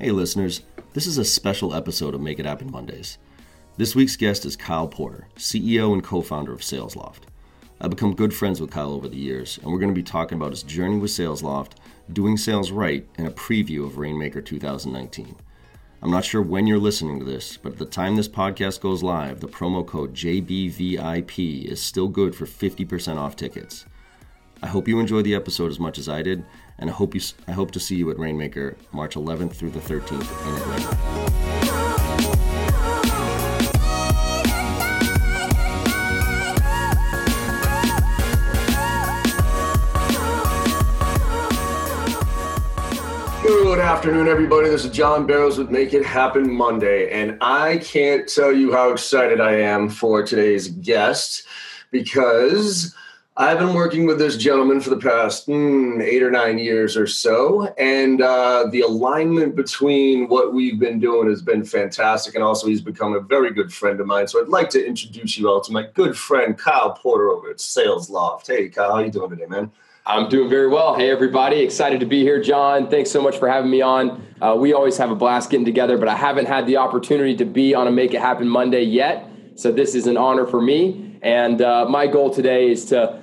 Hey listeners, this is a special episode of Make It Happen Mondays. This week's guest is Kyle Porter, CEO and co-founder of Salesloft. I've become good friends with Kyle over the years, and we're going to be talking about his journey with Salesloft, doing sales right, and a preview of Rainmaker 2019. I'm not sure when you're listening to this, but at the time this podcast goes live, the promo code JBVIP is still good for 50% off tickets. I hope you enjoyed the episode as much as I did, and I hope to see you at Rainmaker March 11th through the 13th in Atlanta. Good afternoon, everybody. This is John Barrows with Make It Happen Monday, and I can't tell you how excited I am for today's guest because I've been working with this gentleman for the past 8 or 9 years or so, and the alignment between what we've been doing has been fantastic, and also he's become a very good friend of mine, so I'd like to introduce you all to my good friend Kyle Porter over at Salesloft. Hey, Kyle, how you doing today, man? I'm doing very well. Hey, everybody. Excited to be here, John. Thanks so much for having me on. We always have a blast getting together, but I haven't had the opportunity to be on a Make It Happen Monday yet. So this is an honor for me. And my goal today is to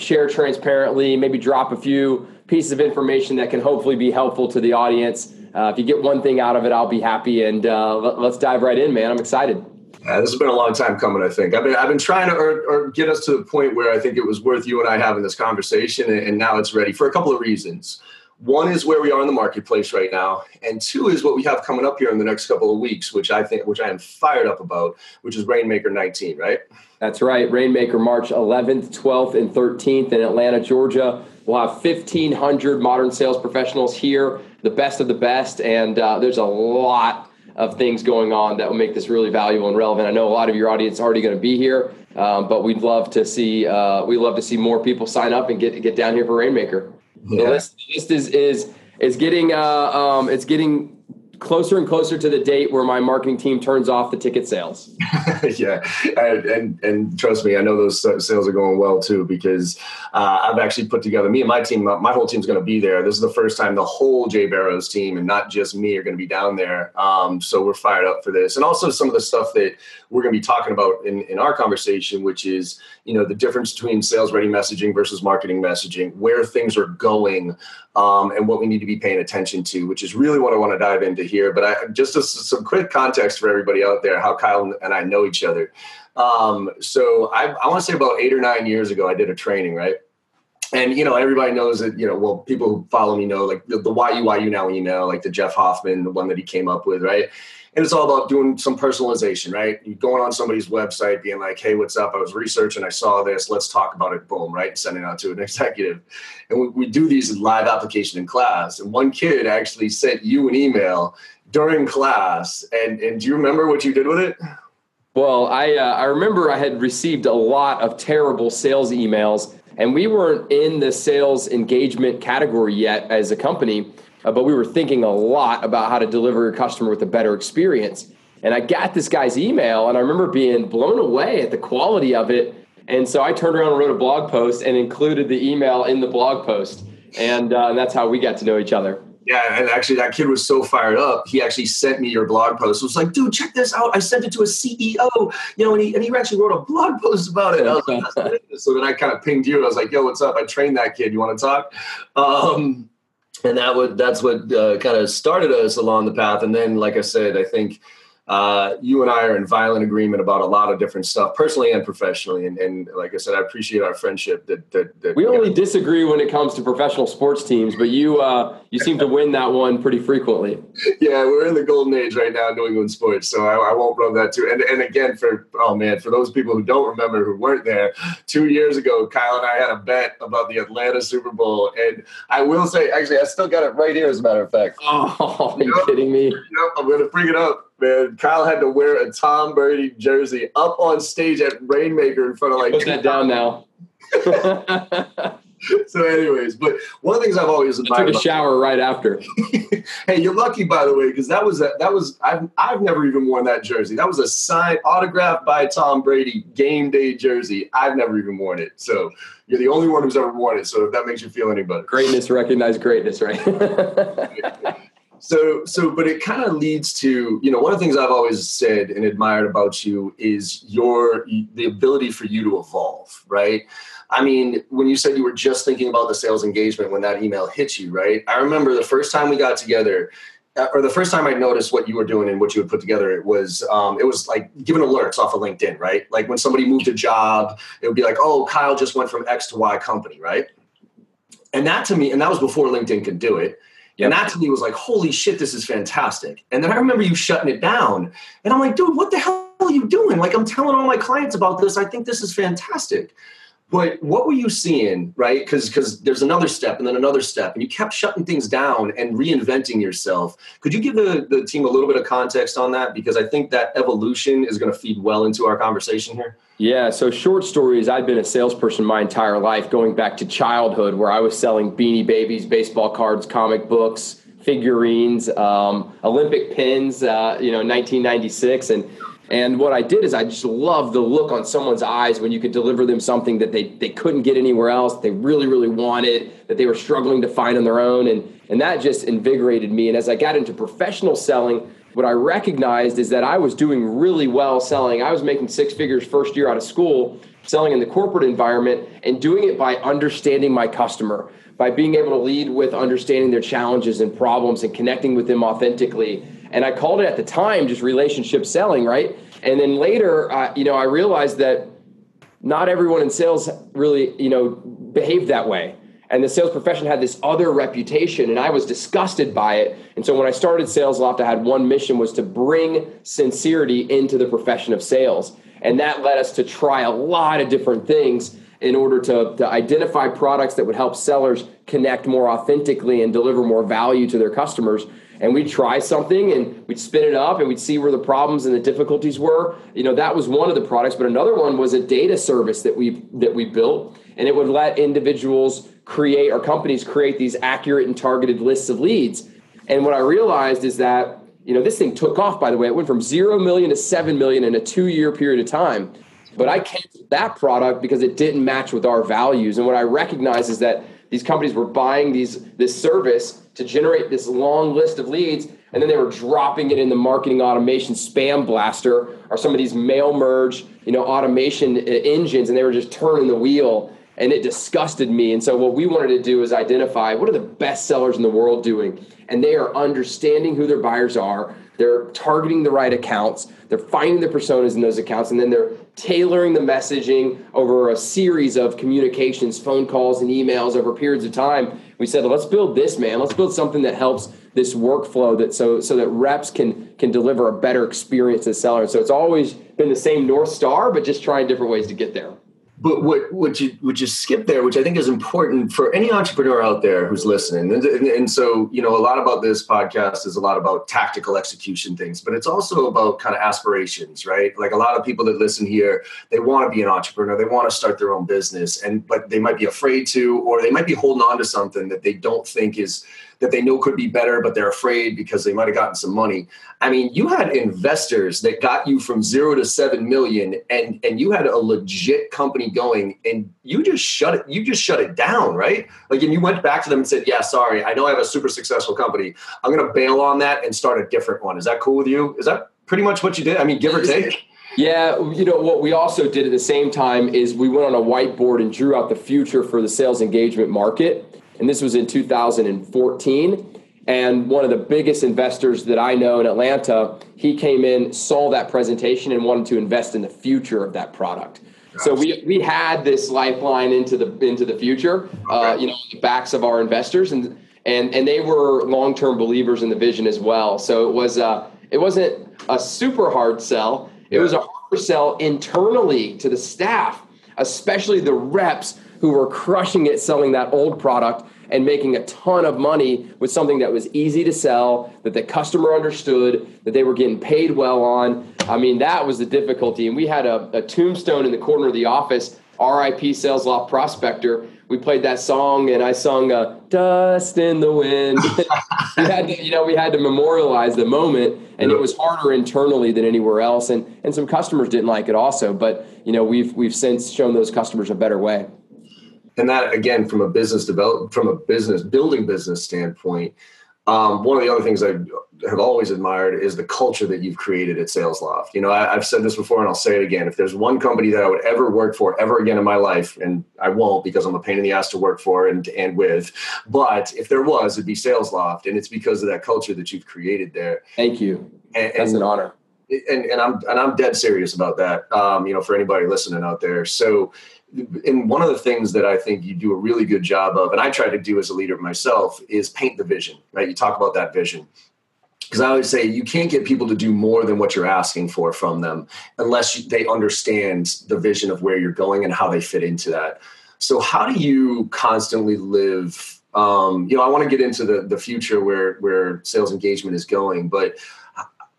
share transparently, maybe drop a few pieces of information that can hopefully be helpful to the audience. If you get one thing out of it, I'll be happy. And let's dive right in, man. I'm excited. Yeah, this has been a long time coming, I think. I've been trying to get us to the point where I think it was worth you and I having this conversation, and now it's ready for a couple of reasons. One is where we are in the marketplace right now, and two is what we have coming up here in the next couple of weeks, which I am fired up about, which is Rainmaker 19, right? That's right. Rainmaker March 11th, 12th, and 13th in Atlanta, Georgia. We'll have 1,500 modern sales professionals here, the best of the best, and there's a lot of things going on that will make this really valuable and relevant. I know a lot of your audience is already going to be here, but we'd love to see more people sign up and get down here for Rainmaker. Yeah. The list is getting it's getting closer and closer to the date where my marketing team turns off the ticket sales. Yeah, and trust me, I know those sales are going well too, because I've actually put together, me and my team, my whole team's going to be there. This is the first time the whole J. Barrows team and not just me are going to be down there. So we're fired up for this. And also some of the stuff that we're going to be talking about in our conversation, which is, you know, the difference between sales ready messaging versus marketing messaging, where things are going, and what we need to be paying attention to, which is really what I want to dive into here. But some quick context for everybody out there, how Kyle and I know each other. So I want to say about 8 or 9 years ago, I did a training, right? And, you know, everybody knows that, you know, well, people who follow me know, like, the YU now email, like the Jeff Hoffman, the one that he came up with, right? And it's all about doing some personalization, right? You're going on somebody's website, being like, hey, what's up? I was researching, I saw this, let's talk about it, boom, right? Sending it out to an executive. And we do these live application in class. And one kid actually sent you an email during class. And do you remember what you did with it? Well, I remember I had received a lot of terrible sales emails, and we weren't in the sales engagement category yet as a company, but we were thinking a lot about how to deliver a customer with a better experience. And I got this guy's email, and I remember being blown away at the quality of it. And so I turned around and wrote a blog post and included the email in the blog post. And that's how we got to know each other. Yeah, and actually that kid was so fired up, he actually sent me your blog post. It was like, dude, check this out. I sent it to a CEO, you know, and he actually wrote a blog post about it. I was like, that's so then I kind of pinged you, and I was like, yo, what's up? I trained that kid. You want to talk? And that's what kind of started us along the path. And then, like I said, I think you and I are in violent agreement about a lot of different stuff, personally and professionally. And like I said, I appreciate our friendship. That we only disagree when it comes to professional sports teams, but you seem to win that one pretty frequently. Yeah, we're in the golden age right now in New England sports, so I won't rub that too. And again, for those people who don't remember, who weren't there, 2 years ago, Kyle and I had a bet about the Atlanta Super Bowl, and I will say, actually, I still got it right here, as a matter of fact. Oh, are you kidding me? Yep, I'm going to bring it up. Man, Kyle had to wear a Tom Brady jersey up on stage at Rainmaker in front of, like, put that down now. So anyways, but one of the things I've always admired. I took a shower right after. Hey, you're lucky, by the way, because I've never even worn that jersey. That was a signed, autographed by Tom Brady game day jersey. I've never even worn it. So you're the only one who's ever worn it. So if that makes you feel any better. Greatness recognized greatness, right? But it kind of leads to, you know, one of the things I've always said and admired about you is the ability for you to evolve, right? I mean, when you said you were just thinking about the sales engagement when that email hit you, right? I remember the first time we got together, or the first time I noticed what you were doing and what you would put together, it was like giving alerts off of LinkedIn, right? Like when somebody moved a job, it would be like, oh, Kyle just went from X to Y company, right? And that to me, and that was before LinkedIn could do it. Yep. And that to me was like, holy shit, this is fantastic. And then I remember you shutting it down. And I'm like, dude, what the hell are you doing? Like, I'm telling all my clients about this. I think this is fantastic. But what were you seeing, right? Because there's another step and then another step. And you kept shutting things down and reinventing yourself. Could you give the team a little bit of context on that? Because I think that evolution is going to feed well into our conversation here. Yeah, so short story is I've been a salesperson my entire life, going back to childhood where I was selling Beanie Babies, baseball cards, comic books, figurines, Olympic pins, 1996. And what I did is I just loved the look on someone's eyes when you could deliver them something that they couldn't get anywhere else, that they really, really wanted, that they were struggling to find on their own. And that just invigorated me. And as I got into professional selling, what I recognized is that I was doing really well selling. I was making six figures first year out of school, selling in the corporate environment, and doing it by understanding my customer, by being able to lead with understanding their challenges and problems and connecting with them authentically. And I called it at the time just relationship selling, right? And then later, I realized that not everyone in sales really, behaved that way. And the sales profession had this other reputation, and I was disgusted by it. And so when I started Salesloft, I had one mission, was to bring sincerity into the profession of sales. And that led us to try a lot of different things in order to identify products that would help sellers connect more authentically and deliver more value to their customers. And we'd try something and we'd spin it up and we'd see where the problems and the difficulties were. That was one of the products, but another one was a data service that we built, and it would let individuals create these accurate and targeted lists of leads. And what I realized is that, this thing took off, by the way. It went from 0 million to 7 million in a 2-year period of time. But I canceled that product because it didn't match with our values. And what I recognized is that these companies were buying this service to generate this long list of leads, and then they were dropping it in the marketing automation spam blaster or some of these mail merge, automation engines, and they were just turning the wheel, and it disgusted me. And so what we wanted to do is identify what are the best sellers in the world doing, and they are understanding who their buyers are. They're targeting the right accounts. They're finding the personas in those accounts, and then they're tailoring the messaging over a series of communications, phone calls, and emails over periods of time. We said, let's build this, man. Let's build something that helps this workflow so that reps can deliver a better experience to sellers. So it's always been the same North Star, but just trying different ways to get there. But what you skip there, which I think is important for any entrepreneur out there who's listening. And so, a lot about this podcast is a lot about tactical execution things, but it's also about kind of aspirations, right? Like a lot of people that listen here, they want to be an entrepreneur. They want to start their own business, but they might be afraid to, or they might be holding on to something that they don't think is, that they know could be better, but they're afraid because they might've gotten some money. I mean, you had investors that got you from 0 to 7 million, and you had a legit company going, and you just shut it down. Right? Like, and you went back to them and said, yeah, sorry, I know I have a super successful company. I'm going to bail on that and start a different one. Is that cool with you? Is that pretty much what you did? I mean, give or take. Yeah. What we also did at the same time is we went on a whiteboard and drew out the future for the sales engagement market. And this was in 2014. And one of the biggest investors that I know in Atlanta, he came in, saw that presentation, and wanted to invest in the future of that product. Gosh. So we had this lifeline into the future, the backs of our investors, and they were long-term believers in the vision as well. So it was it wasn't a super hard sell. It was a hard sell internally to the staff, especially the reps who were crushing it selling that old product and making a ton of money with something that was easy to sell, that the customer understood, that they were getting paid well on. I mean, that was the difficulty. And we had a tombstone in the corner of the office, RIP Salesloft Prospector. We played that song, and I sung Dust in the Wind. We had to memorialize the moment, and it was harder internally than anywhere else. And some customers didn't like it also, but we've since shown those customers a better way. And that, again, from a business building business standpoint, One of the other things I have always admired is the culture that you've created at Salesloft. You know, I've said this before and I'll say it again. If there's one company that I would ever work for ever again in my life, and I won't because I'm a pain in the ass to work for and with, but if there was, it'd be Salesloft. And it's because of that culture that you've created there. Thank you. That's an honor. And I'm dead serious about that, you know, for anybody listening out there. So, and one of the things that I think you do a really good job of, and I try to do as a leader myself, is paint the vision, right? You talk about that vision. Because I always say you can't get people to do more than what you're asking for from them unless they understand the vision of where you're going and how they fit into that. So how do you constantly live? You know, I want to get into the future where sales engagement is going, but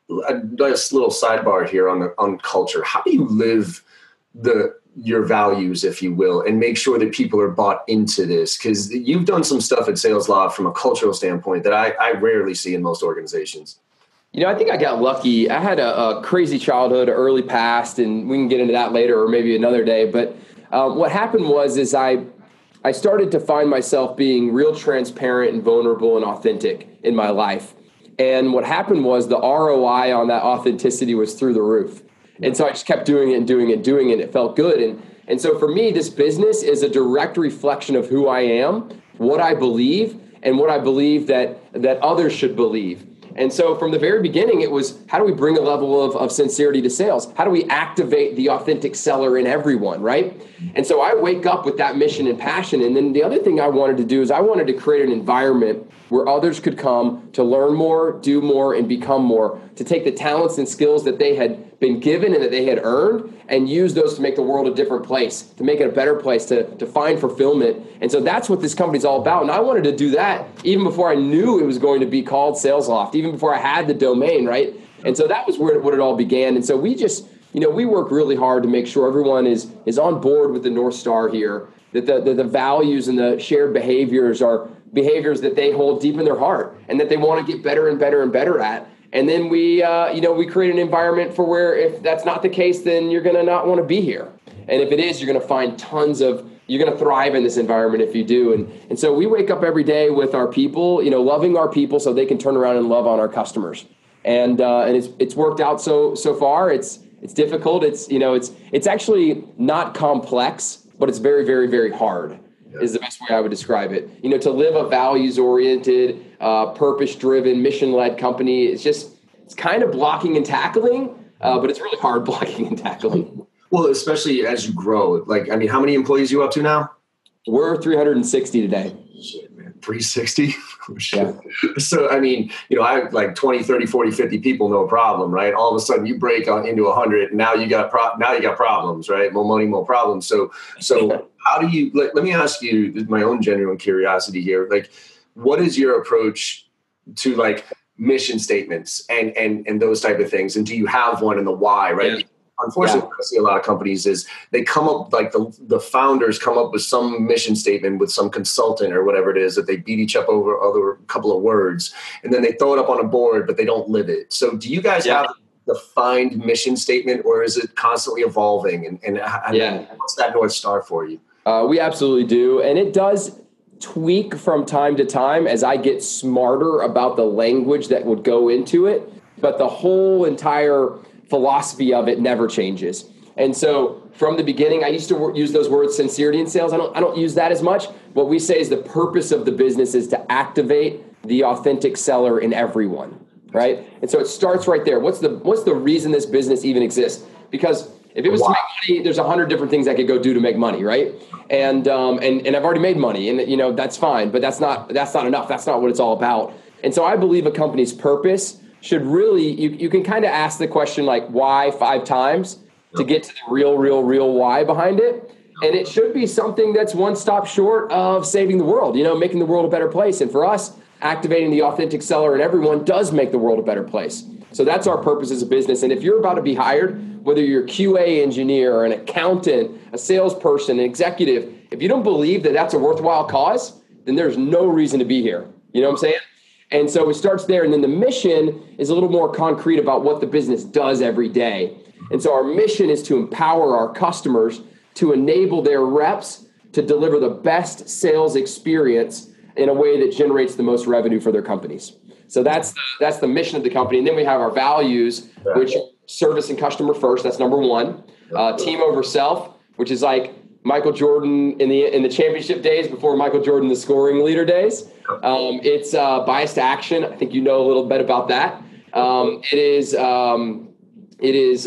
a nice little sidebar here on culture. How do you live your values, if you will, and make sure that people are bought into this? Because you've done some stuff at Salesloft from a cultural standpoint that I rarely see in most organizations. You know, I think I got lucky. I had a crazy childhood, early past, and we can get into that later or maybe another day. But what happened was is I started to find myself being real transparent and vulnerable and authentic in my life. And what happened was the ROI on that authenticity was through the roof. And so I just kept doing it and doing it and doing it. And it felt good. And so for me, this business is a direct reflection of who I am, what I believe, and what I believe that others should believe. And so from the very beginning, it was, how do we bring a level of sincerity to sales? How do we activate the authentic seller in everyone, right? And so I wake up with that mission and passion. And then the other thing I wanted to do is I wanted to create an environment where others could come to learn more, do more, and become more, to take the talents and skills that they had been given and that they had earned and use those to make the world a different place, to make it a better place, to find fulfillment. And so that's what this company's all about. And I wanted to do that even before I knew it was going to be called Salesloft, even before I had the domain, right? And so that was where it all began. And so we just, you know, we work really hard to make sure everyone is on board with the North Star here, that the values and the shared behaviors are behaviors that they hold deep in their heart and that they want to get better and better and better at. And then we, you know, we create an environment for where if that's not the case, then you're going to not want to be here. And if it is, you're going to find tons of, you're going to thrive in this environment if you do. And so we wake up every day with our people, you know, loving our people so they can turn around and love on our customers. And it's worked out so far. It's difficult. It's, you know, it's actually not complex, but it's very, very, very hard. Is the best way I would describe it. You know, to live a values-oriented, purpose-driven, mission-led company, it's kind of blocking and tackling, but it's really hard blocking and tackling. Well, especially as you grow. Like, I mean, how many employees are you up to now? We're 360 today. Shit, man. 360? Oh, shit. Yeah. So, I mean, you know, I have like 20, 30, 40, 50 people, no problem, right? All of a sudden you break on into 100. Now you got problems, right? More money, more problems. So how do you, let me ask you my own genuine curiosity here. Like, what is your approach to like mission statements and those type of things? And do you have one, and the why, right? Yeah. Unfortunately, I see a lot of companies is they come up, like the founders come up with some mission statement with some consultant or whatever it is that they beat each up over other couple of words, and then they throw it up on a board, but they don't live it. So do you guys have a defined mission statement, or is it constantly evolving? And what's that North Star for you? We absolutely do. And it does tweak from time to time as I get smarter about the language that would go into it. But the whole entire philosophy of it never changes. And so from the beginning, I used to use those words, sincerity in sales. I don't use that as much. What we say is the purpose of the business is to activate the authentic seller in everyone, right? And so it starts right there. What's the reason this business even exists? Because if it was to make money, there's 100 different things I could go do to make money, right? And I've already made money, and you know, that's fine, but that's not enough. That's not what it's all about. And so I believe a company's purpose should really, you can kind of ask the question like why 5 times to get to the real why behind it. And it should be something that's one stop short of saving the world, you know, making the world a better place. And for us, activating the authentic seller in everyone does make the world a better place. So that's our purpose as a business. And if you're about to be hired, whether you're a QA engineer or an accountant, a salesperson, an executive, if you don't believe that that's a worthwhile cause, then there's no reason to be here. You know what I'm saying? And so it starts there. And then the mission is a little more concrete about what the business does every day. And so our mission is to empower our customers to enable their reps to deliver the best sales experience in a way that generates the most revenue for their companies. So that's the mission of the company. And then we have our values, which are service and customer first. That's number one. Team over self, which is like Michael Jordan in the championship days before Michael Jordan the scoring leader days. It's biased action. I think you know a little bit about that. It is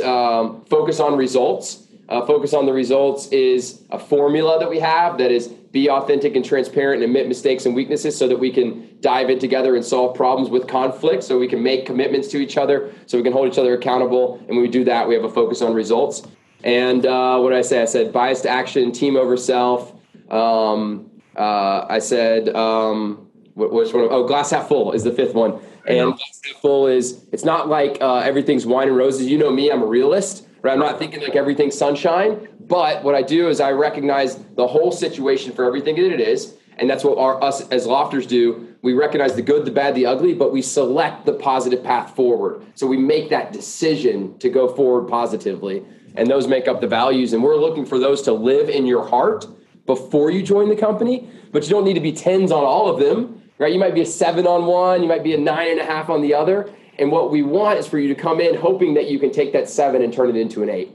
focus on results. Focus on the results is a formula that we have that is be authentic and transparent and admit mistakes and weaknesses so that we can dive in together and solve problems with conflict, so we can make commitments to each other, so we can hold each other accountable. And when we do that, we have a focus on results. And what did I say? I said biased action, team over self. I said, which one? Oh, glass half full is the fifth one. And glass half full is, it's not like everything's wine and roses. You know me, I'm a realist. Right? I'm not thinking like everything's sunshine, but what I do is I recognize the whole situation for everything that it is, and that's what us as lofters do. We recognize the good, the bad, the ugly, but we select the positive path forward. So we make that decision to go forward positively, and those make up the values, and we're looking for those to live in your heart before you join the company, but you don't need to be 10s on all of them, right? You might be a 7 on one, you might be a 9.5 on the other. And what we want is for you to come in hoping that you can take that 7 and turn it into an 8,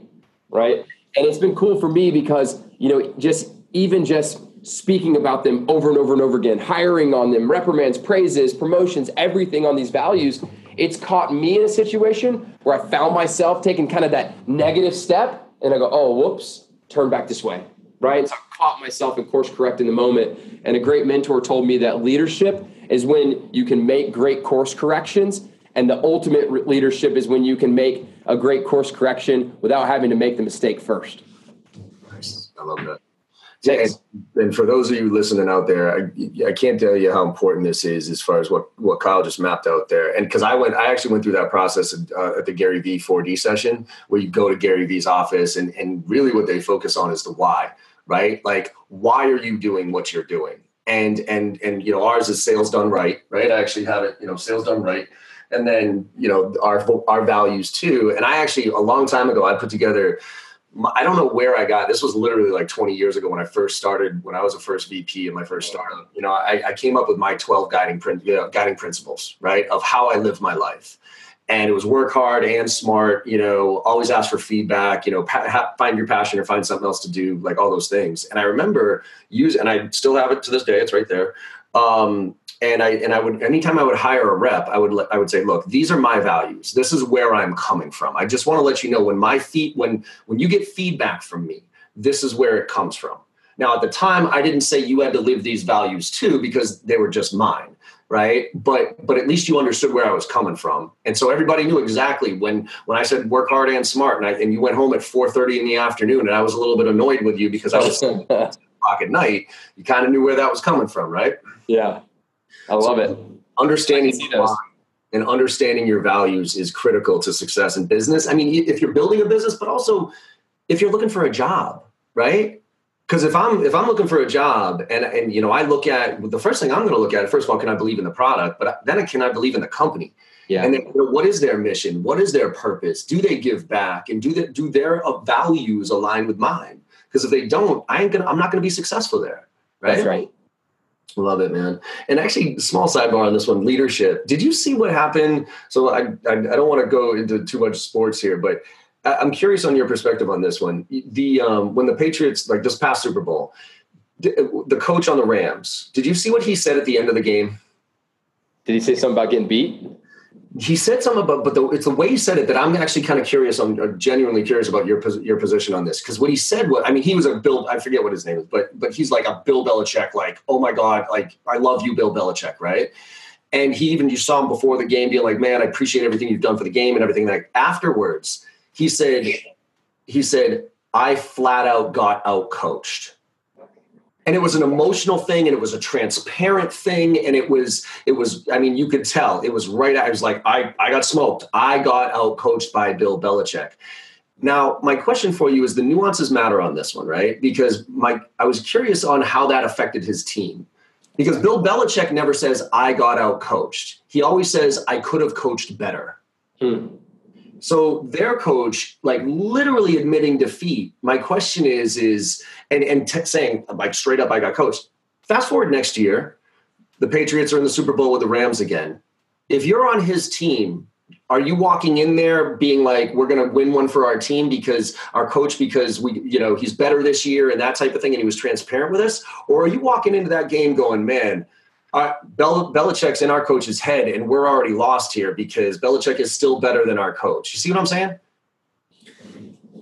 right? And it's been cool for me because, you know, just speaking about them over and over and over again, hiring on them, reprimands, praises, promotions, everything on these values, it's caught me in a situation where I found myself taking kind of that negative step and I go, oh, whoops, turn back this way, right? So I caught myself and course correct in the moment. And a great mentor told me that leadership is when you can make great course corrections. And the ultimate leadership is when you can make a great course correction without having to make the mistake first. Nice. I love that. And for those of you listening out there, I can't tell you how important this is as far as what Kyle just mapped out there. And because I actually went through that process at the Gary V 4D session, where you go to Gary V's office and really what they focus on is the why, right? Like, why are you doing what you're doing? And you know, ours is sales done right, right? I actually have it, you know, sales done right. And then, you know, our values too. And I actually, a long time ago, I put together, I don't know where I got, this was literally like 20 years ago when I first started, when I was a first VP in my first startup, you know, I came up with my 12 guiding principles, right, of how I live my life. And it was work hard and smart, you know, always ask for feedback, you know, find your passion or find something else to do, like all those things. And I remember and I still have it to this day, it's right there. And I would, anytime I would hire a rep, I would say, look, these are my values. This is where I'm coming from. I just want to let you know when you get feedback from me, this is where it comes from. Now, at the time, I didn't say you had to live these values too, because they were just mine. Right. But at least you understood where I was coming from. And so everybody knew exactly when I said work hard and smart and you went home at 4:30 in the afternoon and I was a little bit annoyed with you because I was 7 o'clock at night, you kind of knew where that was coming from. Right. Yeah. I love it. Understanding and understanding your values is critical to success in business. I mean, if you're building a business, but also if you're looking for a job, right? Because if I'm looking for a job and you know, I look at the first thing I'm going to look at, first of all, can I believe in the product? But then can I believe in the company? Yeah. And then, you know, what is their mission? What is their purpose? Do they give back? And do their values align with mine? Because if they don't, I'm not going to be successful there. Right? That's right. Love it, man. And actually, small sidebar on this one, leadership. Did you see what happened? So I don't want to go into too much sports here, but I'm curious on your perspective on this one. The when the Patriots, like this past Super Bowl, the coach on the Rams, did you see what he said at the end of the game? Did he say something about getting beat? He said something about, it's the way he said it that I'm actually kind of curious. I'm genuinely curious about your position on this. Because what he said was, I mean, he was I forget what his name is, but he's like a Bill Belichick, like, oh my God, like, I love you, Bill Belichick, right? And you saw him before the game being like, man, I appreciate everything you've done for the game and everything. Like, afterwards, he said, I flat out got outcoached. And it was an emotional thing, and it was a transparent thing, and it was. I mean, you could tell it was right. I was like, I got smoked. I got outcoached by Bill Belichick. Now, my question for you is the nuances matter on this one, right? Because I was curious on how that affected his team, because Bill Belichick never says I got outcoached. He always says I could have coached better. So their coach, like, literally admitting defeat. My question is, and saying, like, straight up, I got coached. Fast forward next year, the Patriots are in the Super Bowl with the Rams again. If you're on his team, are you walking in there being like, we're going to win one for our team because our coach, because we, you know, he's better this year and that type of thing, and he was transparent with us? Or are you walking into that game going, man, Belichick's in our coach's head and we're already lost here because Belichick is still better than our coach? You see what I'm saying?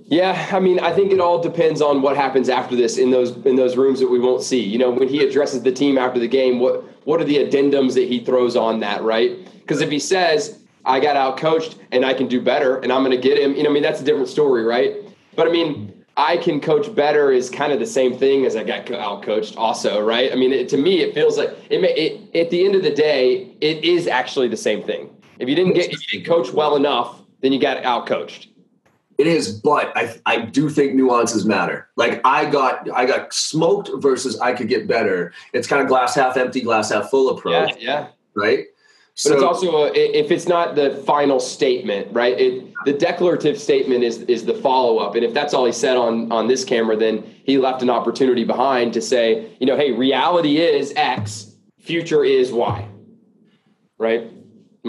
Yeah, I mean, I think it all depends on what happens after this in those rooms that we won't see. You know, when he addresses the team after the game, what are the addendums that he throws on that, right? Because if he says, I got outcoached and I can do better and I'm going to get him, you know, I mean, that's a different story, right? But I mean, I can coach better is kind of the same thing as I got outcoached also, right? I mean, to me, it feels like it at the end of the day, it is actually the same thing. If you didn't coach well enough, then you got outcoached. It is, but I do think nuances matter. Like I got smoked versus I could get better. It's kind of glass half empty, glass half full approach. Yeah. Right. So, but it's also if it's not the final statement, right? The declarative statement is the follow up, and if that's all he said on this camera, then he left an opportunity behind to say, you know, hey, reality is X, future is Y, right?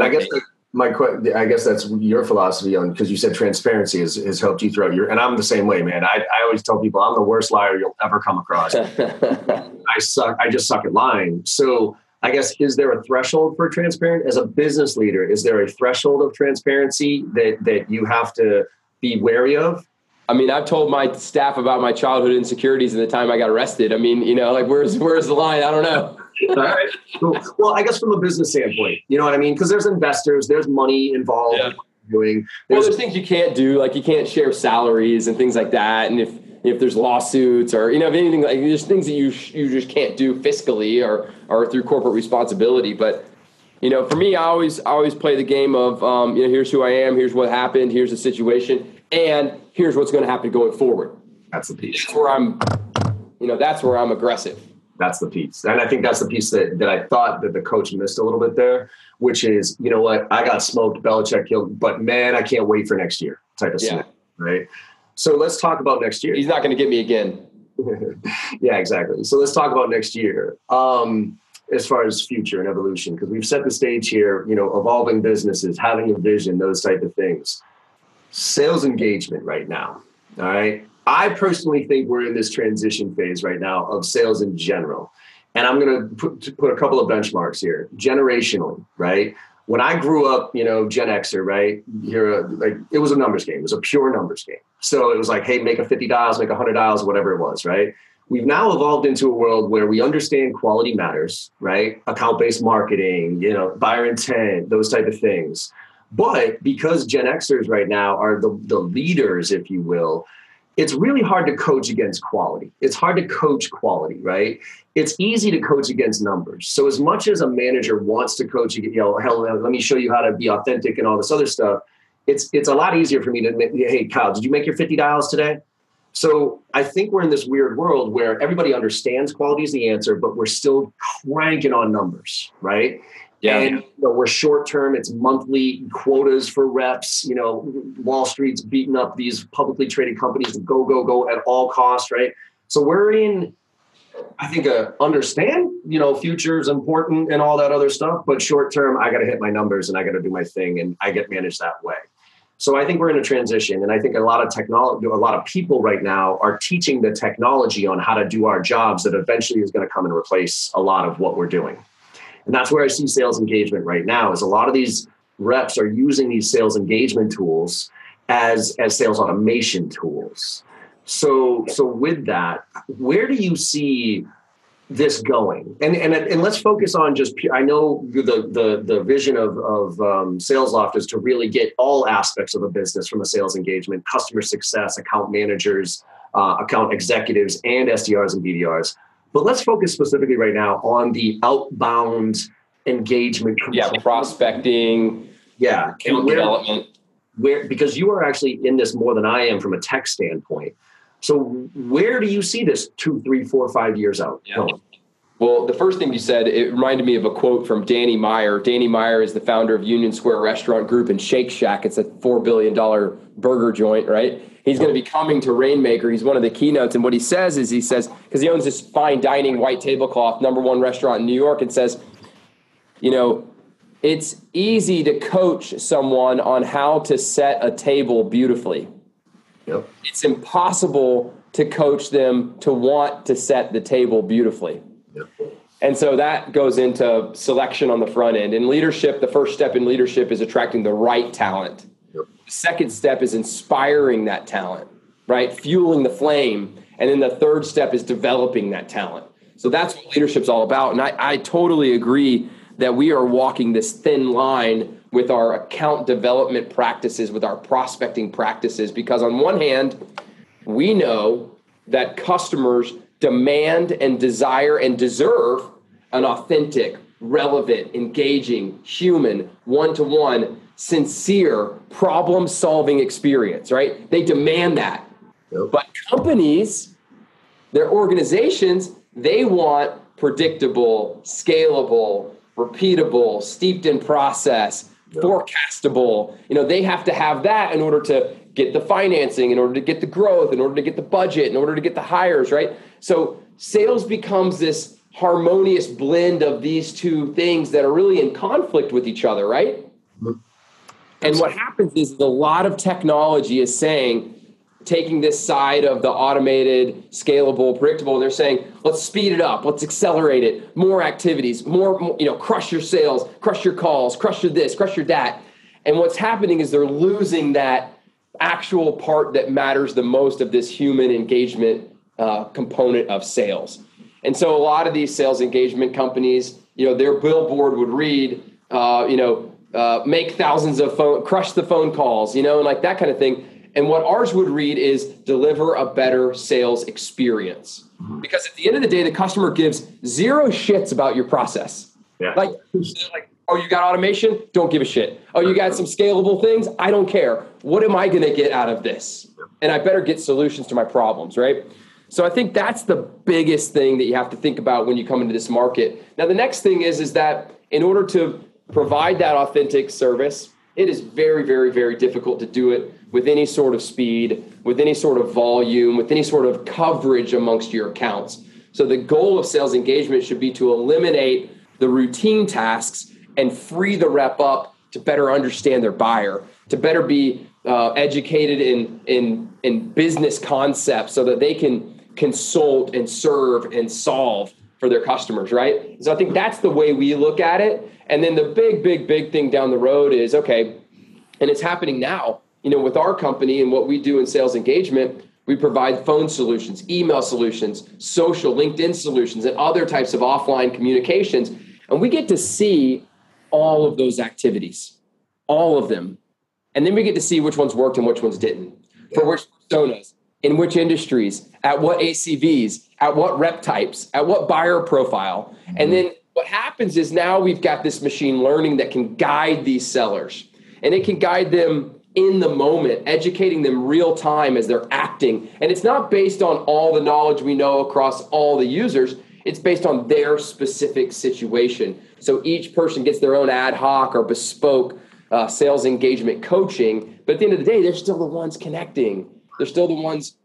I guess that's your philosophy on, because you said transparency has helped you throughout your, and I'm the same way, man. I always tell people I'm the worst liar you'll ever come across. I suck. I just suck at lying. So I guess, is there a threshold for transparent as a business leader? Is there a threshold of transparency that you have to be wary of? I mean, I've told my staff about my childhood insecurities and the time I got arrested. I mean, you know, like where's the line? I don't know. All right. Cool. Well, I guess from a business standpoint, you know what I mean? Because there's investors, there's money involved. Yeah. There's things you can't do. Like you can't share salaries and things like that. And if there's lawsuits or, you know, if anything, like there's things that you just can't do fiscally or through corporate responsibility. But, you know, for me, I always play the game of, you know, here's who I am. Here's what happened. Here's the situation. And here's what's going to happen going forward. That's the piece. That's where I'm aggressive. That's the piece. And I think that's the piece that I thought that the coach missed a little bit there, which is, you know what, I got smoked, Belichick killed, but man, I can't wait for next year type of stuff, right? So let's talk about next year. He's not going to get me again. Yeah, exactly. So let's talk about next year as far as future and evolution, because we've set the stage here, you know, evolving businesses, having a vision, those type of things. Sales engagement right now, all right? I personally think we're in this transition phase right now of sales in general. And I'm going to put a couple of benchmarks here. Generationally, right? When I grew up, you know, Gen Xer, right? It was a numbers game. It was a pure numbers game. So it was like, hey, make a 50 dials, make 100 dials, whatever it was, right? We've now evolved into a world where we understand quality matters, right? Account-based marketing, you know, buyer intent, those type of things. But because Gen Xers right now are the leaders, if you will, it's really hard to coach against quality. It's hard to coach quality, right? It's easy to coach against numbers. So as much as a manager wants to coach, you know, hell, let me show you how to be authentic and all this other stuff, it's a lot easier for me to admit, hey, Kyle, did you make your 50 dials today? So I think we're in this weird world where everybody understands quality is the answer, but we're still cranking on numbers, right? Yeah. And you know, we're short term, it's monthly quotas for reps. You know, Wall Street's beating up these publicly traded companies to go, go, go at all costs, right? So we're in, I think, understand, you know, future's important and all that other stuff, but short term, I got to hit my numbers and I got to do my thing and I get managed that way. So I think we're in a transition, and I think a lot of people right now are teaching the technology on how to do our jobs that eventually is going to come and replace a lot of what we're doing. And that's where I see sales engagement right now, is a lot of these reps are using these sales engagement tools as sales automation tools. So with that, where do you see this going? And let's focus on just, I know the vision of Salesloft is to really get all aspects of a business from a sales engagement, customer success, account managers, account executives, and SDRs and BDRs. But let's focus specifically right now on the outbound engagement. Yeah, prospecting. Yeah. And development. Because you are actually in this more than I am from a tech standpoint. So where do you see this 2, 3, 4, 5 years out? Yeah. Going? Well, the first thing you said, it reminded me of a quote from Danny Meyer. Danny Meyer is the founder of Union Square Restaurant Group and Shake Shack. It's a $4 billion burger joint, right? He's going to be coming to Rainmaker. He's one of the keynotes. And what he says, because he owns this fine dining white tablecloth, #1 restaurant in New York, and says, you know, it's easy to coach someone on how to set a table beautifully. Yep. It's impossible to coach them to want to set the table beautifully. Yep. And so that goes into selection on the front end. In leadership, the first step in leadership is attracting the right talent. Yep. The second step is inspiring that talent, right? Fueling the flame. And then the third step is developing that talent. So that's what leadership's all about. And I totally agree that we are walking this thin line with our account development practices, with our prospecting practices, because on one hand, we know that customers demand and desire and deserve an authentic, relevant, engaging, human, one-to-one, sincere, problem-solving experience, right? They demand that. Yep. But companies, their organizations, they want predictable, scalable, repeatable, steeped in process, yep. forecastable. You know, they have to have that in order to get the financing, in order to get the growth, in order to get the budget, in order to get the hires, right? So sales becomes this harmonious blend of these two things that are really in conflict with each other, right? Mm-hmm. And what happens is a lot of technology is saying, taking this side of the automated, scalable, predictable, and they're saying, let's speed it up, let's accelerate it, more activities, more, you know, crush your sales, crush your calls, crush your this, crush your that. And what's happening is they're losing that actual part that matters the most of this human engagement component of sales. And so a lot of these sales engagement companies, you know, their billboard would read, make thousands of crush the phone calls, you know, and like that kind of thing. And what ours would read is deliver a better sales experience. Because at the end of the day, the customer gives zero shits about your process. Yeah. Like, oh, you got automation? Don't give a shit. Oh, you got some scalable things? I don't care. What am I going to get out of this? And I better get solutions to my problems, right? So I think that's the biggest thing that you have to think about when you come into this market. Now, the next thing is that in order to provide that authentic service, it is very, very, very difficult to do it with any sort of speed, with any sort of volume, with any sort of coverage amongst your accounts. So the goal of sales engagement should be to eliminate the routine tasks and free the rep up to better understand their buyer, to better be educated in business concepts so that they can consult and serve and solve for their customers, right? So I think that's the way we look at it. And then the big thing down the road is, okay, and it's happening now, you know, with our company and what we do in sales engagement, we provide phone solutions, email solutions, social, LinkedIn solutions, and other types of offline communications. And we get to see all of those activities, all of them. And then we get to see which ones worked and which ones didn't, for which personas, in which industries, at what ACVs, at what rep types, at what buyer profile. And then what happens is now we've got this machine learning that can guide these sellers, and it can guide them in the moment, educating them real time as they're acting. And it's not based on all the knowledge we know across all the users. It's based on their specific situation. So each person gets their own ad hoc or bespoke sales engagement coaching. But at the end of the day, they're still the ones connecting. They're still the ones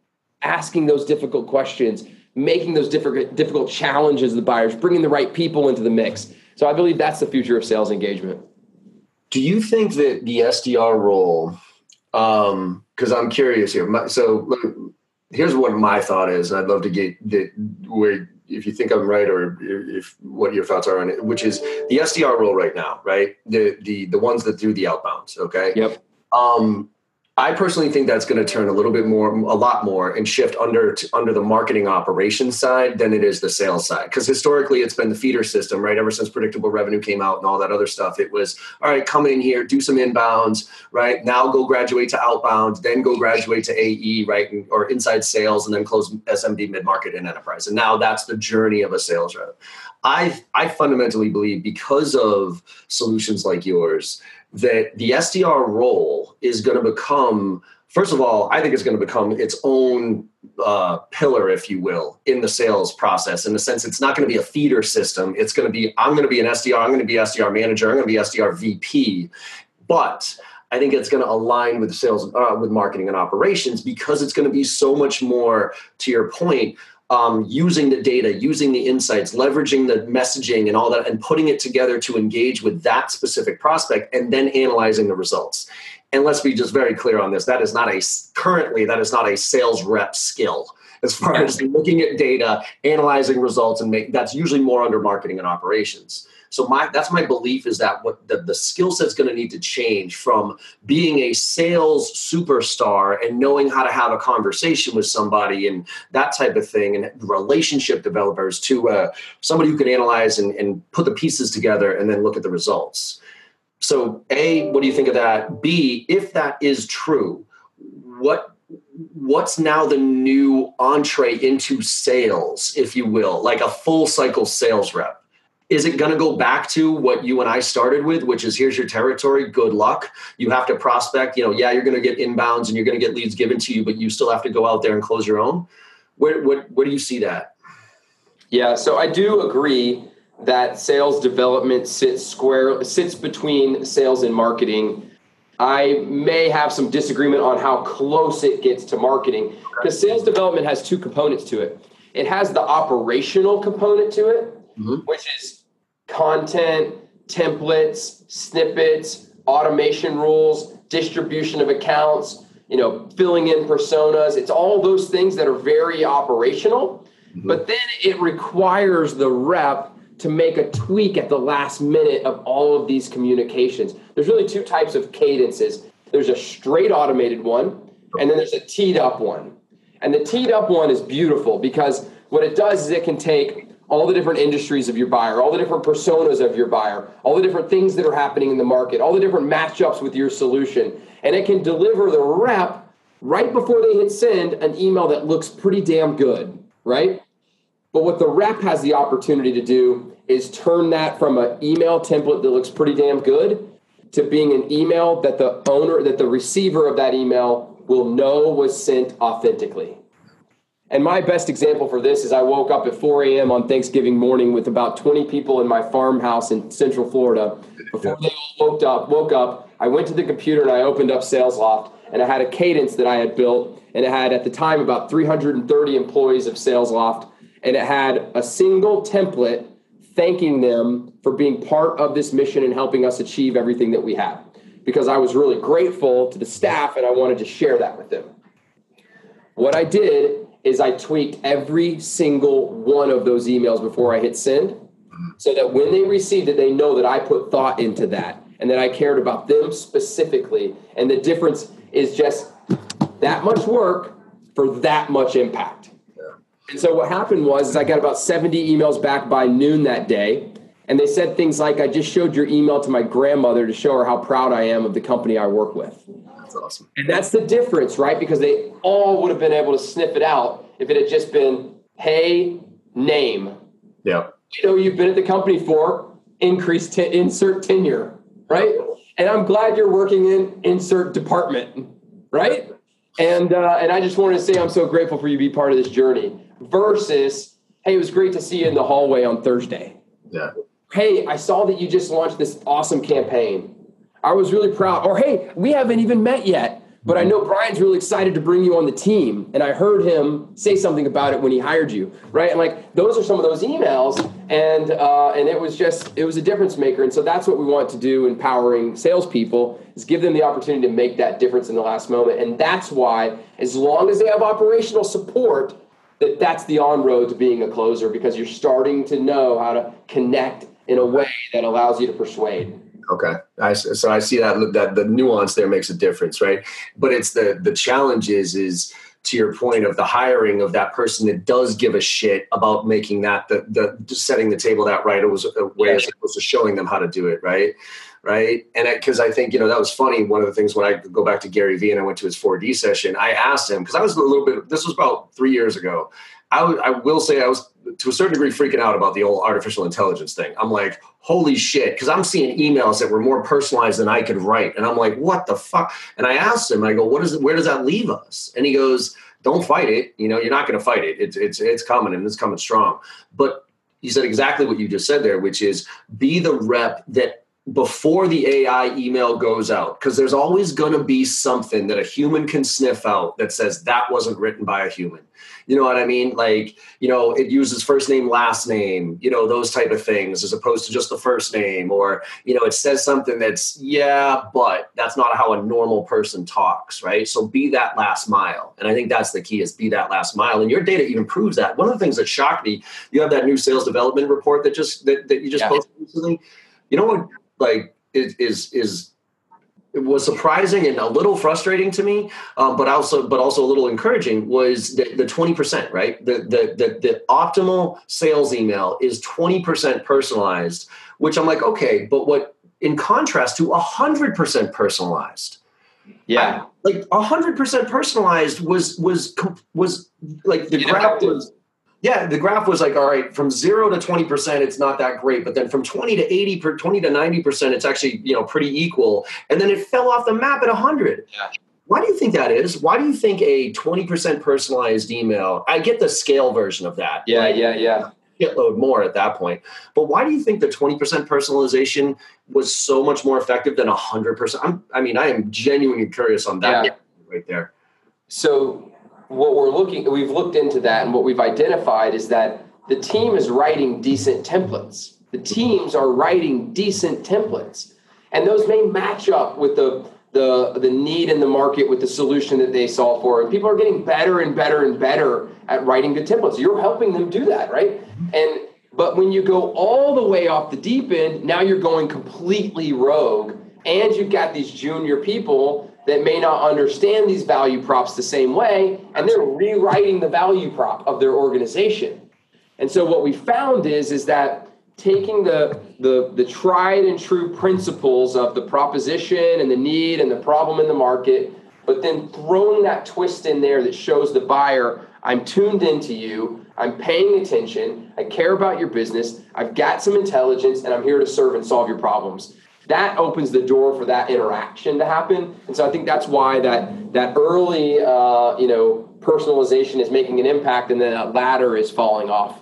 asking those difficult questions, making those difficult challenges to the buyers, bringing the right people into the mix. So I believe that's the future of sales engagement. Do you think that the SDR role, because I'm curious here. Here's what my thought is, and I'd love to get if you think I'm right or if what your thoughts are on it, which is the SDR role right now, right? The ones that do the outbounds, okay? Yep. I personally think that's going to turn a lot more and shift under the marketing operations side than it is the sales side. Because historically it's been the feeder system, right? Ever since Predictable Revenue came out and all that other stuff, it was, all right, come in here, do some inbounds, right? Now go graduate to outbound, then go graduate to AE, right? Or inside sales, and then close SMB, mid-market, and enterprise. And now that's the journey of a sales rep. I fundamentally believe, because of solutions like yours, that the SDR role is going to become, first of all, I think it's going to become its own pillar, if you will, in the sales process. In the sense, it's not going to be a feeder system. It's going to be, I'm going to be an SDR, I'm going to be SDR manager, I'm going to be SDR VP. But I think it's going to align with sales, with marketing and operations, because it's going to be so much more, to your point, using the data, using the insights, leveraging the messaging and all that, and putting it together to engage with that specific prospect and then analyzing the results. And let's be just very clear on this. That is not a sales rep skill. As far as looking at data, analyzing results, and that's usually more under marketing and operations. So that's my belief is that what the skill set's going to need to change from being a sales superstar and knowing how to have a conversation with somebody and that type of thing, and relationship developers, to somebody who can analyze and put the pieces together and then look at the results. So A, what do you think of that? B, if that is true, what's now the new entree into sales, if you will, like a full cycle sales rep? Is it going to go back to what you and I started with, which is here's your territory, good luck. You have to prospect, you're going to get inbounds and you're going to get leads given to you, but you still have to go out there and close your own. Where do you see that? Yeah, so I do agree that sales development sits between sales and marketing. I may have some disagreement on how close it gets to marketing, because sales development has two components to it. It has the operational component to it, mm-hmm. which is content, templates, snippets, automation rules, distribution of accounts, filling in personas. It's all those things that are very operational, mm-hmm. but then it requires the rep to make a tweak at the last minute of all of these communications. There's really two types of cadences. There's a straight automated one, and then there's a teed up one. And the teed up one is beautiful because what it does is it can take all the different industries of your buyer, all the different personas of your buyer, all the different things that are happening in the market, all the different matchups with your solution, and it can deliver the rep right before they hit send an email that looks pretty damn good, right? But what the rep has the opportunity to do is turn that from an email template that looks pretty damn good to being an email that the receiver of that email will know was sent authentically. And my best example for this is I woke up at 4 a.m. on Thanksgiving morning with about 20 people in my farmhouse in Central Florida. Before they all woke up, I went to the computer and I opened up Salesloft, and I had a cadence that I had built, and it had at the time about 330 employees of Salesloft. And it had a single template thanking them for being part of this mission and helping us achieve everything that we have, because I was really grateful to the staff and I wanted to share that with them. What I did is I tweaked every single one of those emails before I hit send so that when they received it, they know that I put thought into that and that I cared about them specifically. And the difference is just that much work for that much impact. And so what happened was I got about 70 emails back by noon that day. And they said things like, I just showed your email to my grandmother to show her how proud I am of the company I work with. That's awesome. And that's the difference, right? Because they all would have been able to sniff it out if it had just been, hey, name. Yeah. You've been at the company for insert tenure, right? And I'm glad you're working in insert department, right? And I just wanted to say I'm so grateful for you to be part of this journey. Versus, hey, it was great to see you in the hallway on Thursday. Yeah. Hey, I saw that you just launched this awesome campaign. I was really proud. Or, hey, we haven't even met yet, but I know Brian's really excited to bring you on the team. And I heard him say something about it when he hired you, right? And like, those are some of those emails. And it was a difference maker. And so that's what we want to do, empowering salespeople, is give them the opportunity to make that difference in the last moment. And that's why, as long as they have operational support, that's the on-road to being a closer, because you're starting to know how to connect in a way that allows you to persuade. Okay. So I see that the nuance there makes a difference, right? But it's the challenge is to your point of the hiring of that person that does give a shit about making that, the setting the table that right way as opposed to showing them how to do it, right? Right. And because I think, that was funny. One of the things when I go back to Gary Vee and I went to his 4D session, I asked him, because I was a little bit, this was about 3 years ago. I will say I was to a certain degree freaking out about the whole artificial intelligence thing. I'm like, holy shit. Because I'm seeing emails that were more personalized than I could write. And I'm like, what the fuck? And I asked him, I go, where does that leave us? And he goes, don't fight it. You're not going to fight it. It's coming, and it's coming strong. But he said exactly what you just said there, which is be the rep that before the AI email goes out, because there's always going to be something that a human can sniff out that says that wasn't written by a human. You know what I mean? Like, you know, it uses first name, last name, you know, those type of things as opposed to just the first name, or, you know, it says something that's, yeah, but that's not how a normal person talks, right? So be that last mile. And I think that's the key, is be that last mile. And your data even proves that. One of the things that shocked me, you have that new sales development report that you just posted recently. You know what, like, it was surprising and a little frustrating to me, but also a little encouraging, was the 20%, right? The optimal sales email is 20% personalized, which I'm like, okay, but what, in contrast to 100% personalized. Yeah. Like 100% personalized was like the graph was. Yeah, the graph was like, all right, from 0 to 20%, it's not that great. But then from 20 to 90%, it's actually, you know, pretty equal. And then it fell off the map at 100. Yeah. Why do you think that is? Why do you think a 20% personalized email, I get the scale version of that. Yeah, like, yeah. Shitload more at that point. But why do you think the 20% personalization was so much more effective than 100%? I am genuinely curious on that right there. So what we've looked into that, and what we've identified is that the team is writing decent templates. The teams are writing decent templates, and those may match up with the need in the market, with the solution that they solve for. And people are getting better and better and better at writing good templates. You're helping them do that, right? But when you go all the way off the deep end, now you're going completely rogue, and you've got these junior people that may not understand these value props the same way, and they're rewriting the value prop of their organization. And so what we found is that taking the tried and true principles of the proposition and the need and the problem in the market, but then throwing that twist in there that shows the buyer, I'm tuned into you, I'm paying attention, I care about your business, I've got some intelligence, and I'm here to serve and solve your problems. That opens the door for that interaction to happen. And so I think that's why that early, personalization is making an impact, and then that latter is falling off.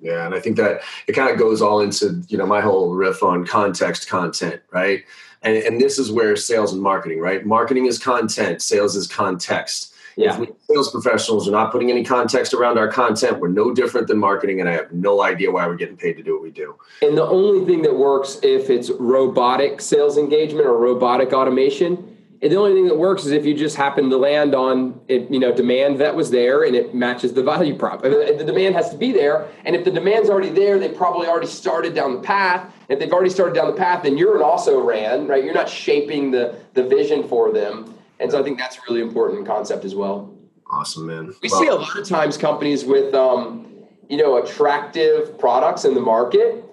Yeah. And I think that it kind of goes all into, you know, my whole riff on context content, right? And this is where sales and marketing, right? Marketing is content. Sales is context. Yeah. If we sales professionals are not putting any context around our content, we're no different than marketing, and I have no idea why we're getting paid to do what we do. And the only thing that works if it's robotic sales engagement or robotic automation, and the only thing that works is if you just happen to land on it, you know, demand that was there and it matches the value prop. I mean, the demand has to be there, and if the demand's already there, they probably already started down the path. And if they've already started down the path, then you're an also-ran, right? You're not shaping the vision for them. And so I think that's a really important concept as well. Awesome, man. We see a lot of times companies with, attractive products in the market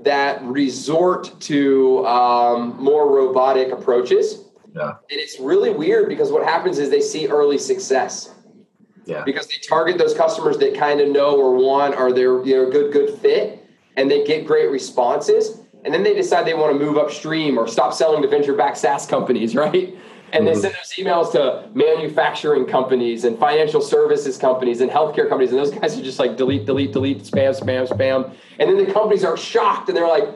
that resort to more robotic approaches. Yeah. And it's really weird because what happens is they see early success. Yeah. Because they target those customers that kind of know or want, or they're a good fit, and they get great responses. And then they decide they want to move upstream or stop selling to venture-backed SaaS companies, right? And they send those emails to manufacturing companies and financial services companies and healthcare companies. And those guys are just like, delete, delete, delete, spam, spam, spam. And then the companies are shocked, and they're like,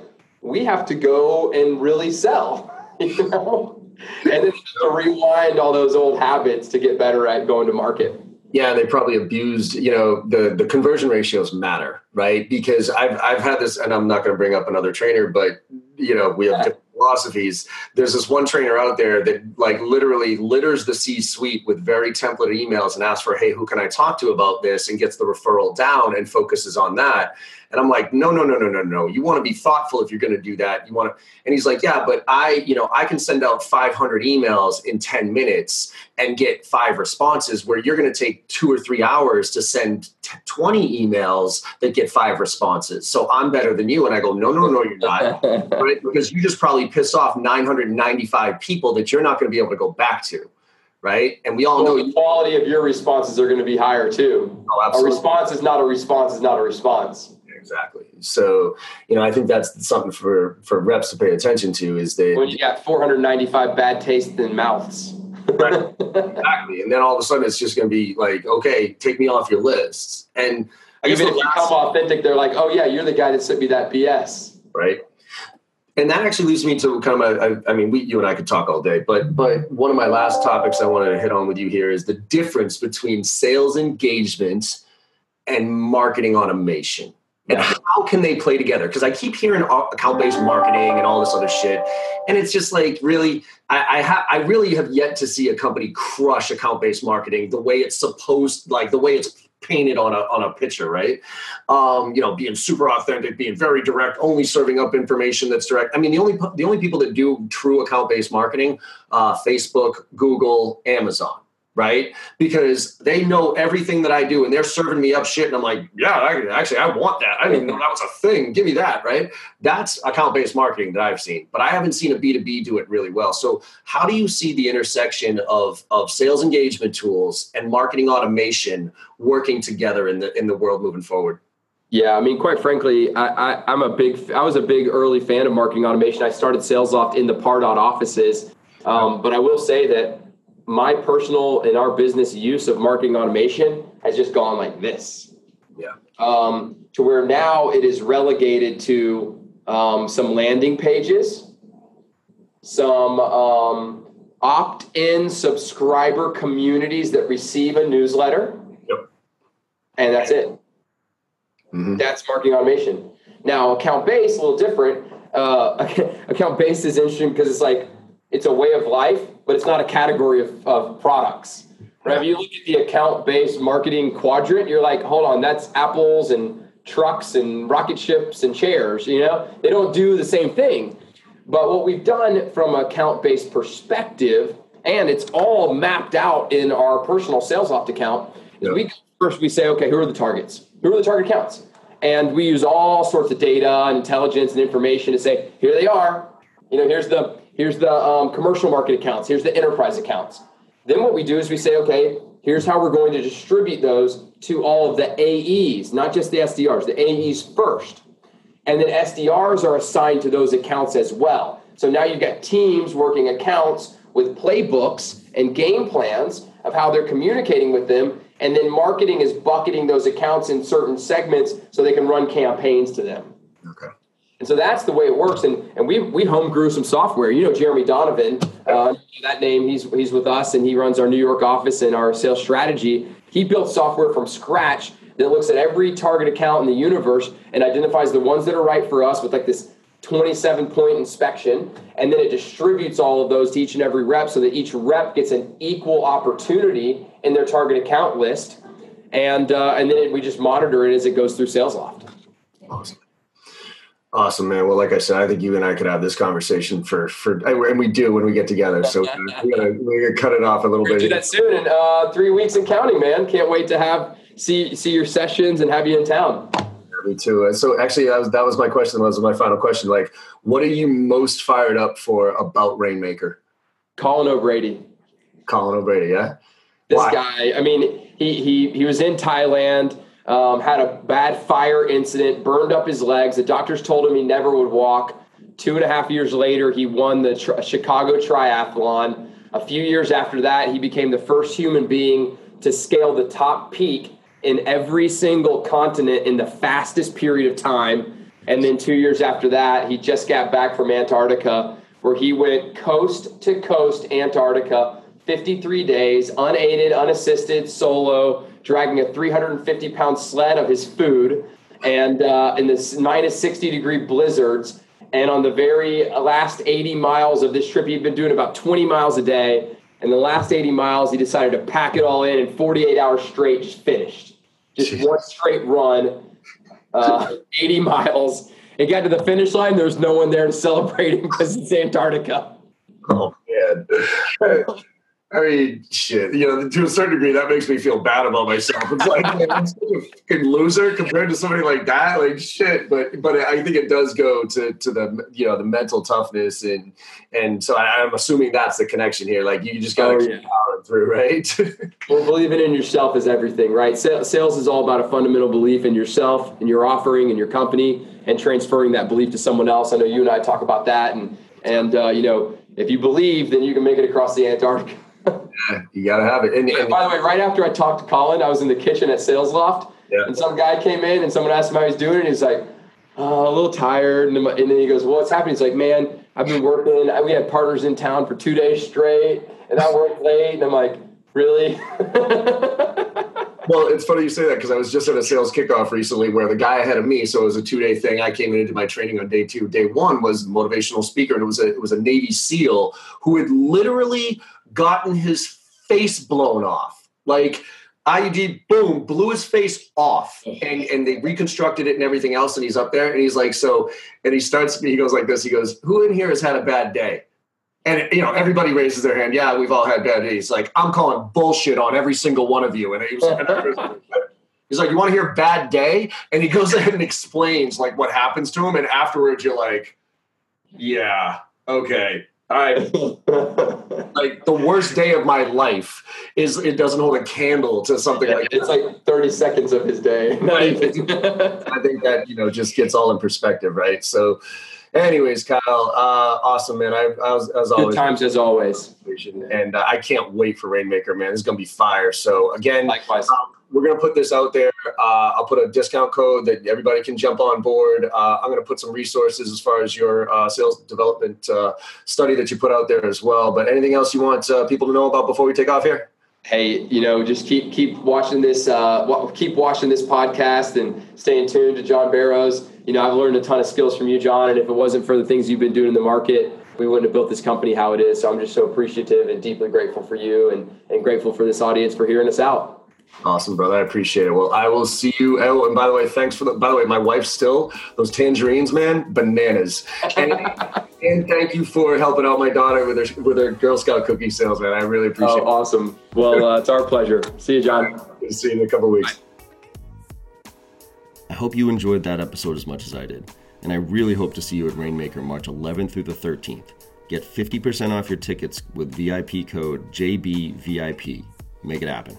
we have to go and really sell, you know? And then to rewind all those old habits to get better at going to market. Yeah, they probably abused, you know, the conversion ratios matter, right? Because I've had this, and I'm not going to bring up another trainer, but, you know, we have different philosophies. There's this one trainer out there that like literally litters the C-suite with very templated emails and asks for, hey, who can I talk to about this, and gets the referral down and focuses on that. And I'm like, no. You want to be thoughtful if you're going to do that. You want to, and he's like, yeah, but I can send out 500 emails in 10 minutes and get 5 responses, where you're going to take 2 or 3 hours to send 20 emails that get 5 responses. So I'm better than you. And I go, no, you're not. Right? Because you just probably piss off 995 people that you're not going to be able to go back to. Right? And we all know the quality of your responses are going to be higher too. Oh, absolutely. A response is not a response is not a response. Exactly. So, you know, I think that's something for reps to pay attention to, is that when you got 495 bad tastes in mouths. Right. Exactly. And then all of a sudden it's just going to be like, okay, take me off your list. And even if you come authentic, they're like, oh yeah, you're the guy that sent me that BS. Right. And that actually leads me to kind of I mean, you and I could talk all day, but one of my last topics I wanted to hit on with you here is the difference between sales engagement and marketing automation. And how can they play together? Because I keep hearing account-based marketing and all this other shit. And it's just like, really, I really have yet to see a company crush account-based marketing the way it's supposed, like the way it's painted on a picture, right? You know, being super authentic, being very direct, only serving up information that's direct. I mean, the only people that do true account-based marketing, Facebook, Google, Amazon. Right? Because they know everything that I do and they're serving me up shit. And I'm like, yeah, I want that. I didn't know that was a thing. Give me that. Right? That's account-based marketing that I've seen, but I haven't seen a B2B do it really well. So how do you see the intersection of sales engagement tools and marketing automation working together in the world moving forward? Yeah. I mean, quite frankly, I was a big early fan of marketing automation. I started Salesloft in the Pardot offices. But I will say that my personal and our business use of marketing automation has just gone like this. Yeah. To where now it is relegated to some landing pages, some opt-in subscriber communities that receive a newsletter. Yep. And that's it. Mm-hmm. That's marketing automation. Now, account-based, a little different. Account-based is interesting because it's like, it's a way of life, but it's not a category of products. Right? If you look at the account-based marketing quadrant, you're like, hold on, that's apples and trucks and rocket ships and chairs. You know, they don't do the same thing. But what we've done from an account-based perspective, and it's all mapped out in our personal Salesloft account, is we say, okay, who are the targets? Who are the target accounts? And we use all sorts of data and intelligence and information to say, here they are. You know, here's the commercial market accounts. Here's the enterprise accounts. Then what we do is we say, okay, here's how we're going to distribute those to all of the AEs, not just the SDRs, the AEs first. And then SDRs are assigned to those accounts as well. So now you've got teams working accounts with playbooks and game plans of how they're communicating with them. And then marketing is bucketing those accounts in certain segments so they can run campaigns to them. Okay. And so that's the way it works. And we homegrew some software. You know, Jeremy Donovan, that name, he's with us and he runs our New York office and our sales strategy. He built software from scratch that looks at every target account in the universe and identifies the ones that are right for us with like this 27-point inspection. And then it distributes all of those to each and every rep so that each rep gets an equal opportunity in their target account list. And then we just monitor it as it goes through Salesloft. Awesome. Awesome, man. Well, like I said, I think you and I could have this conversation for and we do when we get together. So we're gonna cut it off a little bit. Do that soon in 3 weeks and counting, man. Can't wait to see your sessions and have you in town. Me too. So actually, that was my question. That was my final question. Like, what are you most fired up for about Rainmaker? Colin O'Brady. Yeah. This guy. I mean, he was in Thailand. Had a bad fire incident, burned up his legs. The doctors told him he never would walk. 2.5 years later, he won the Chicago Triathlon. A few years after that, he became the first human being to scale the top peak in every single continent in the fastest period of time. And then 2 years after that, he just got back from Antarctica, where he went coast to coast Antarctica, 53 days, unaided, unassisted, solo, dragging a 350-pound sled of his food and in this minus 60-degree blizzards. And on the very last 80 miles of this trip, he'd been doing about 20 miles a day. And the last 80 miles, he decided to pack it all in 48 hours straight, just finished. Just one straight run, 80 miles. It got to the finish line. There's no one there to celebrate him because it's Antarctica. Oh, man. I mean, shit, you know, to a certain degree, that makes me feel bad about myself. It's like, man, I'm such a fucking loser compared to somebody like that, like shit. But I think it does go to the, you know, the mental toughness. And so I'm assuming that's the connection here. Like you just got to keep powering through, right? Well, believing in yourself is everything, right? Sales is all about a fundamental belief in yourself and your offering and your company and transferring that belief to someone else. I know you and I talk about that. And you know, if you believe, then you can make it across the Antarctic. Yeah, you got to have it. And by the way, right after I talked to Colin, I was in the kitchen at Salesloft, and some guy came in and someone asked him how he's doing. And he's like, a little tired. And then he goes, well, what's happening? He's like, man, I've been working. We had partners in town for 2 days straight, and I worked late. And I'm like, really? Well, it's funny you say that, because I was just at a sales kickoff recently where the guy ahead of me, so it was a 2-day thing. I came in and did my training on day two. Day one was motivational speaker, and it was a Navy SEAL who had literally gotten his face blown off. Like, IED, boom, blew his face off, and they reconstructed it and everything else, and he's up there, and he's like, so, and he starts, he goes like this, he goes, who in here has had a bad day? And, you know, everybody raises their hand. Yeah, we've all had bad days. Like, I'm calling bullshit on every single one of you. And he's like, you want to hear bad day? And he goes ahead and explains, like, what happens to him. And afterwards, you're like, yeah, okay. I like the worst day of my life is it doesn't hold a candle to something like that. It's like 30 seconds of his day. Right. I think that, you know, just gets all in perspective, right? So anyways, Kyle, awesome, man. I was, as always, good times as always. And I can't wait for Rainmaker, man. This is going to be fire. So again, likewise. We're going to put this out there. I'll put a discount code that everybody can jump on board. I'm going to put some resources as far as your sales development study that you put out there as well. But anything else you want people to know about before we take off here? Hey, you know, just keep watching this. Keep watching this podcast and staying tuned to John Barrows. You know, I've learned a ton of skills from you, John. And if it wasn't for the things you've been doing in the market, we wouldn't have built this company how it is. So I'm just so appreciative and deeply grateful for you, and grateful for this audience for hearing us out. Awesome, brother. I appreciate it. Well, I will see you. Oh, and by the way, thanks for the, by the way, my wife still, those tangerines, man, bananas. And thank you for helping out my daughter with her Girl Scout cookie sales, man. I really appreciate it. Awesome. Well, it's our pleasure. See you, John. See you in a couple of weeks. Bye. I hope you enjoyed that episode as much as I did. And I really hope to see you at Rainmaker March 11th through the 13th. Get 50% off your tickets with VIP code JBVIP. Make it happen.